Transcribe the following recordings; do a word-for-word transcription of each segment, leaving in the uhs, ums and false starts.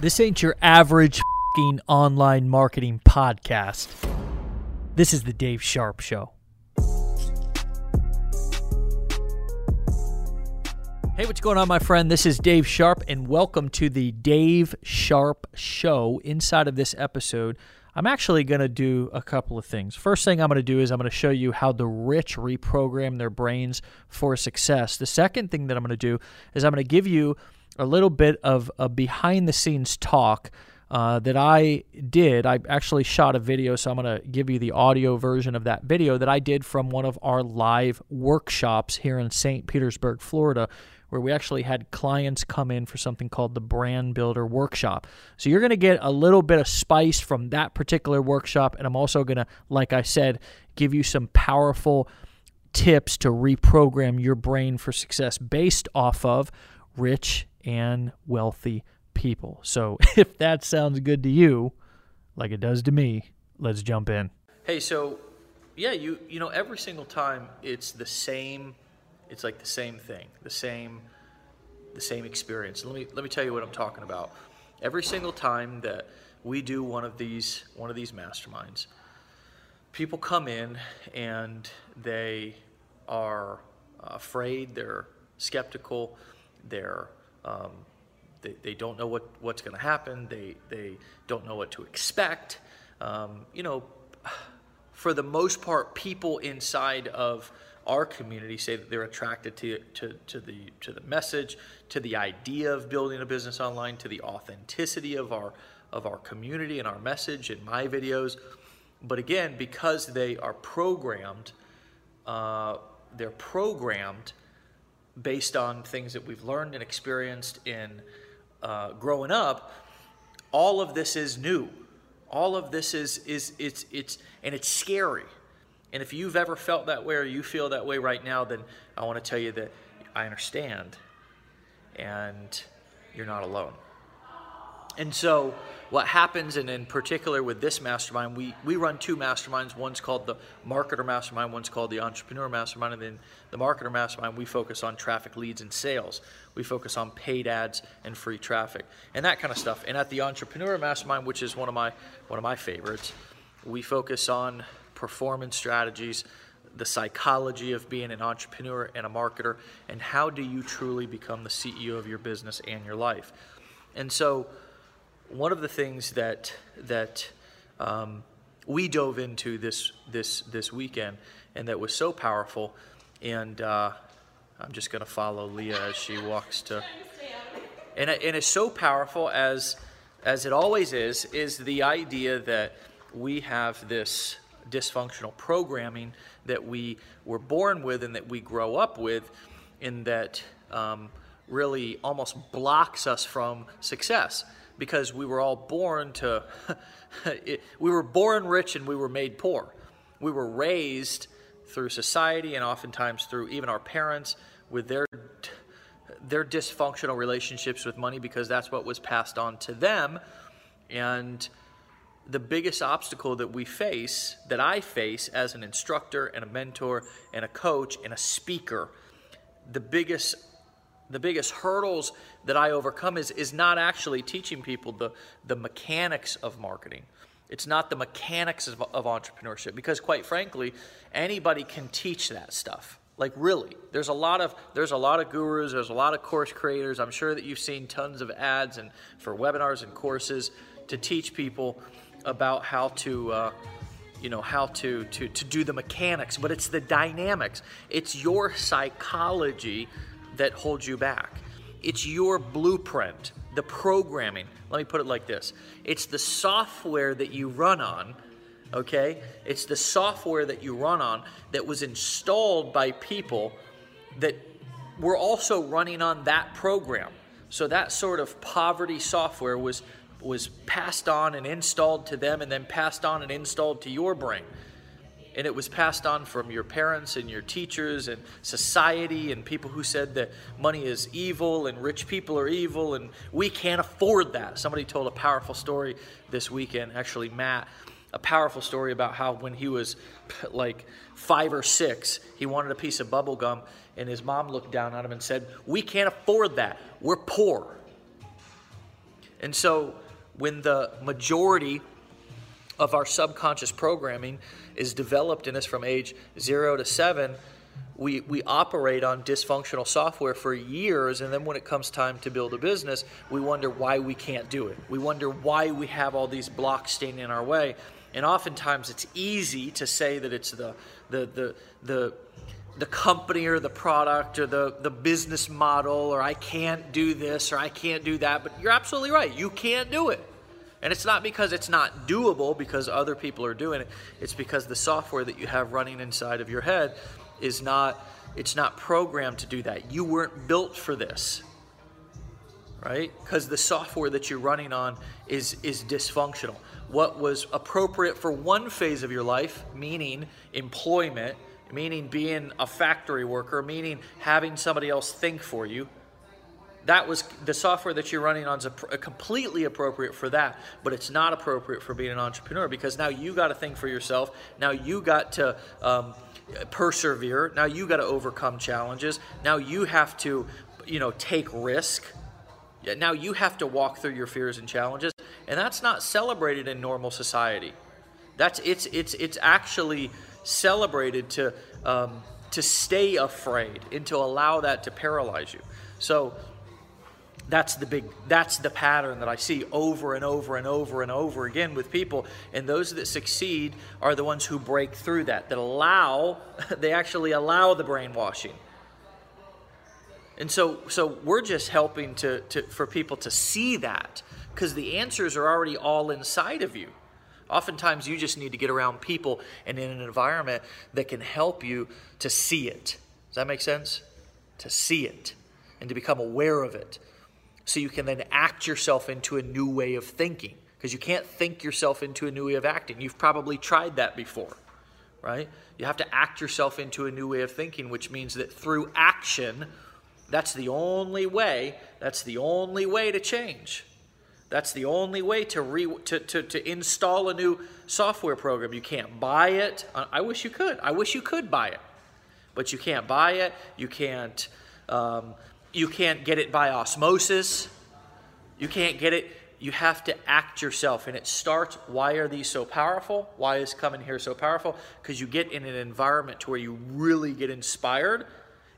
This ain't your average f***ing online marketing podcast. This is the Dave Sharp Show. Hey, what's going on, my friend? This is Dave Sharp, and welcome to the Dave Sharp Show. Inside of this episode, I'm actually going to do a couple of things. First thing I'm going to do is I'm going to show you how the rich reprogram their brains for success. The second thing that I'm going to do is I'm going to give you a little bit of a behind-the-scenes talk uh, that I did. I actually shot a video, so I'm going to give you the audio version of that video that I did from one of our live workshops here in Saint Petersburg, Florida, where we actually had clients come in for something called the Brand Builder Workshop. So you're going to get a little bit of spice from that particular workshop, and I'm also going to, like I said, give you some powerful tips to reprogram your brain for success based off of rich and wealthy people. So if that sounds good to you, like it does to me, let's jump in. Hey, so yeah, you you know, every single time it's the same. It's like the same thing, the same the same experience. Let me let me tell you what I'm talking about. Every single time that we do one of these one of these masterminds, people come in and they are afraid, they're skeptical, they're um, they, they don't know what, what's going to happen, they they don't know what to expect. Um, you know, for the most part, people inside of our community say that they're attracted to, to to the to the message, to the idea of building a business online, to the authenticity of our of our community and our message and my videos. But again, because they are programmed, uh, they're programmed based on things that we've learned and experienced in uh, growing up. All of this is new. All of this is is it's it's and it's scary. And if you've ever felt that way or you feel that way right now, then I want to tell you that I understand and you're not alone. And so what happens, and in particular with this mastermind, we, we run two masterminds. One's called the Marketer Mastermind, one's called the Entrepreneur Mastermind. And then the Marketer Mastermind, we focus on traffic, leads, and sales. We focus on paid ads and free traffic and that kind of stuff. And at the Entrepreneur Mastermind, which is one of my one of my favorites, we focus on performance strategies, the psychology of being an entrepreneur and a marketer, and how do you truly become the C E O of your business and your life. And so one of the things that that um, we dove into this this this weekend and that was so powerful, and uh, I'm just going to follow Leah as she walks to, and, and it's so powerful as as it always is, is the idea that we have this dysfunctional programming that we were born with and that we grow up with, and that um, really almost blocks us from success, because we were all born to it, we were born rich and we were made poor. We were raised through society and oftentimes through even our parents with their their dysfunctional relationships with money, because that's what was passed on to them. And the biggest obstacle that we face, that I face as an instructor and a mentor and a coach and a speaker, the biggest the biggest hurdles that I overcome is is not actually teaching people the, the mechanics of marketing. It's not the mechanics of, of entrepreneurship, because quite frankly, anybody can teach that stuff. Like really, there's a lot of there's a lot of gurus, there's a lot of course creators. I'm sure that you've seen tons of ads and for webinars and courses to teach people about how to, uh, you know, how to, to, to do the mechanics, but it's the dynamics. It's your psychology that holds you back. It's your blueprint, the programming. Let me put it like this. It's the software that you run on, okay? It's the software that you run on that was installed by people that were also running on that program. So that sort of poverty software was was passed on and installed to them, and then passed on and installed to your brain. And it was passed on from your parents and your teachers and society and people who said that money is evil and rich people are evil and we can't afford that. Somebody told a powerful story this weekend, actually Matt, a powerful story about how when he was like five or six, he wanted a piece of bubble gum and his mom looked down at him and said, "We can't afford that. We're poor." And so when the majority of our subconscious programming is developed in us from age zero to seven, we, we operate on dysfunctional software for years, and then when it comes time to build a business, we wonder why we can't do it. We wonder why we have all these blocks standing in our way. And oftentimes it's easy to say that it's the the the the the company or the product or the, the business model, or I can't do this or I can't do that. But you're absolutely right. You can't do it. And it's not because it's not doable because other people are doing it. It's because the software that you have running inside of your head is not, it's not programmed to do that. You weren't built for this, right? Because the software that you're running on is, is dysfunctional. What was appropriate for one phase of your life, meaning employment, meaning being a factory worker, meaning having somebody else think for you, that was the software that you're running on is completely appropriate for that, but it's not appropriate for being an entrepreneur because now you got to think for yourself. Now you got to um, persevere. Now you got to overcome challenges. Now you have to, you know, take risk. Now you have to walk through your fears and challenges, and that's not celebrated in normal society. That's it's it's it's actually celebrated to um, to stay afraid and to allow that to paralyze you. So. That's the big, that's the pattern that I see over and over and over and over again with people. And those that succeed are the ones who break through that, that allow, they actually allow the brainwashing. And so, so we're just helping to, to for people to see that because the answers are already all inside of you. Oftentimes you just need to get around people and in an environment that can help you to see it. Does that make sense? To see it and to become aware of it. So you can then act yourself into a new way of thinking, because you can't think yourself into a new way of acting. You've probably tried that before, right? You have to act yourself into a new way of thinking, which means that through action, that's the only way, that's the only way to change. That's the only way to, re, to, to, to install a new software program. You can't buy it. I wish you could. I wish you could buy it, but you can't buy it. You can't... Um, You can't get it by osmosis. You can't get it. You have to act yourself. And it starts, why are these so powerful? Why is coming here so powerful? Because you get in an environment to where you really get inspired.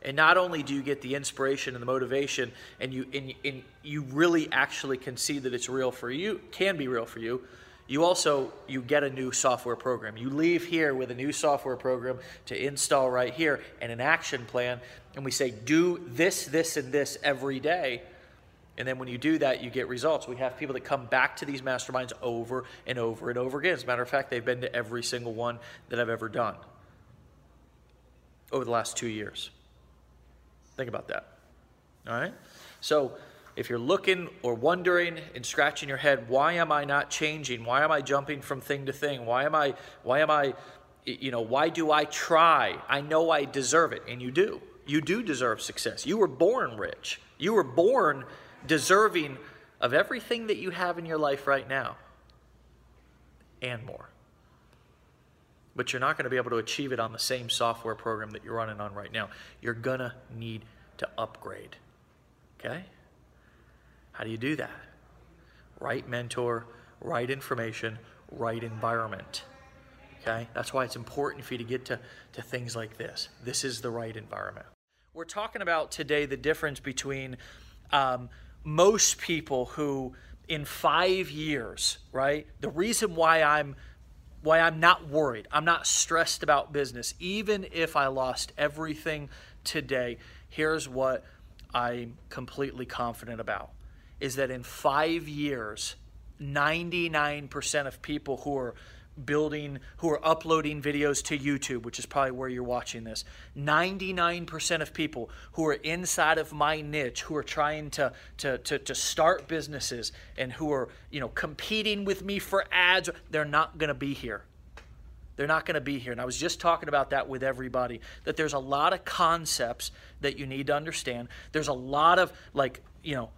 And not only do you get the inspiration and the motivation, and you and, and you really actually can see that it's real for you, can be real for you, you also, you get a new software program. You leave here with a new software program to install right here and an action plan. And we say, do this, this, and this every day. And then when you do that, you get results. We have people that come back to these masterminds over and over and over again. As a matter of fact, they've been to every single one that I've ever done over the last two years. Think about that. All right? So, if you're looking or wondering and scratching your head, why am I not changing? Why am I jumping from thing to thing? Why am I, why am I, you know, why do I try? I know I deserve it. And you do. You do deserve success. You were born rich. You were born deserving of everything that you have in your life right now and more. But you're not going to be able to achieve it on the same software program that you're running on right now. You're going to need to upgrade. Okay? How do you do that? Right mentor, right information, right environment. Okay? That's why it's important for you to get to, to things like this. This is the right environment. We're talking about today the difference between um, most people who in five years, right? The reason why I'm why I'm not worried, I'm not stressed about business, even if I lost everything today, here's what I'm completely confident about. Is that in five years, ninety-nine percent of people who are building, who are uploading videos to YouTube, which is probably where you're watching this, ninety-nine percent of people who are inside of my niche, who are trying to, to, to, to start businesses and who are, you know, competing with me for ads, they're not going to be here. They're not going to be here. And I was just talking about that with everybody, that there's a lot of concepts that you need to understand. There's a lot of, like, you know,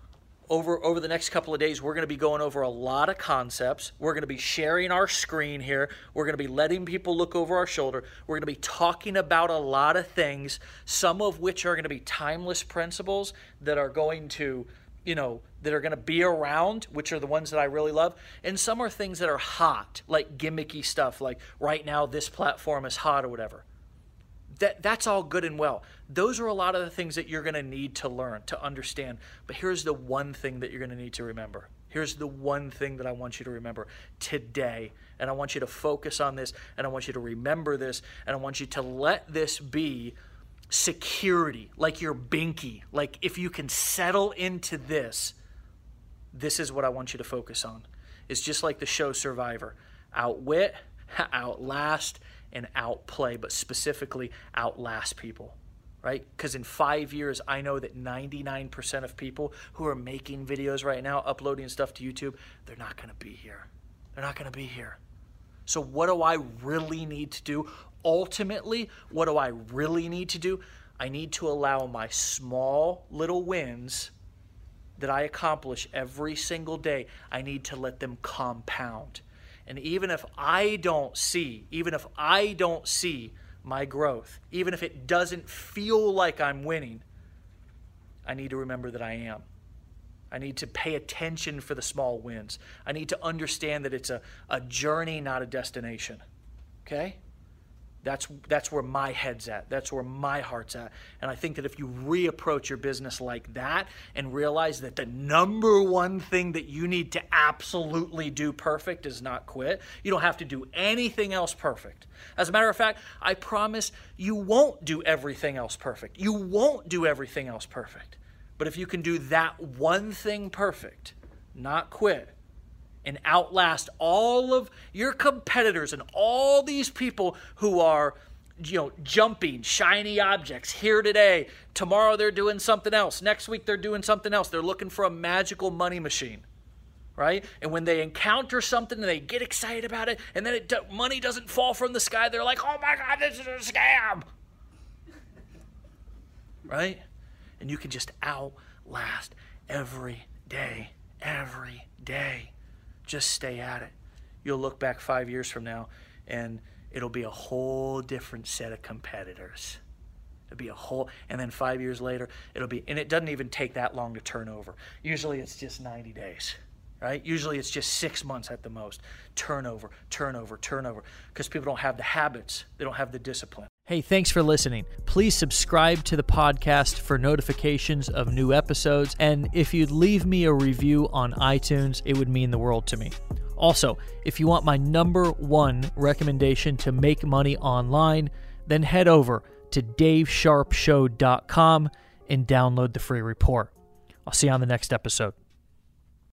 Over, over the next couple of days, we're going to be going over a lot of concepts. We're going to be sharing our screen here. We're going to be letting people look over our shoulder. We're going to be talking about a lot of things, some of which are going to be timeless principles that are going to, you know, that are going to be around, which are the ones that I really love. And some are things that are hot, like gimmicky stuff, like right now this platform is hot or whatever. That, that's all good and well. Those are a lot of the things that you're going to need to learn, to understand. But here's the one thing that you're going to need to remember. Here's the one thing that I want you to remember today. And I want you to focus on this, and I want you to remember this, and I want you to let this be security, like your binky. Like if you can settle into this, this is what I want you to focus on. It's just like the show Survivor. Outwit, outlast, and outplay, but specifically outlast people, right? Because in five years, I know that ninety-nine percent of people who are making videos right now, uploading stuff to YouTube, they're not going to be here. They're not going to be here. So what do I really need to do? Ultimately, what do I really need to do? I need to allow my small little wins that I accomplish every single day, I need to let them compound. And even if I don't see, even if I don't see my growth, even if it doesn't feel like I'm winning, I need to remember that I am. I need to pay attention for the small wins. I need to understand that it's a, a journey, not a destination, okay? That's, that's where my head's at. That's where my heart's at. And I think that if you reapproach your business like that and realize that the number one thing that you need to absolutely do perfect is not quit, you don't have to do anything else perfect. As a matter of fact, I promise you won't do everything else perfect. You won't do everything else perfect. But if you can do that one thing perfect, not quit, and outlast all of your competitors and all these people who are, you know, jumping shiny objects here today. Tomorrow they're doing something else. Next week they're doing something else. They're looking for a magical money machine, right? And when they encounter something and they get excited about it, and then it do- money doesn't fall from the sky, they're like, oh my God, this is a scam, right? And you can just outlast every day, every day. Just stay at it. You'll look back five years from now and it'll be a whole different set of competitors. It'll be a whole, and then five years later, it'll be, and it doesn't even take that long to turn over. Usually it's just ninety days, right? Usually it's just six months at the most. Turnover, turnover, turnover, because people don't have the habits. They don't have the discipline. Hey, thanks for listening. Please subscribe to the podcast for notifications of new episodes. And if you'd leave me a review on iTunes, it would mean the world to me. Also, if you want my number one recommendation to make money online, then head over to Dave Sharp Show dot com and download the free report. I'll see you on the next episode.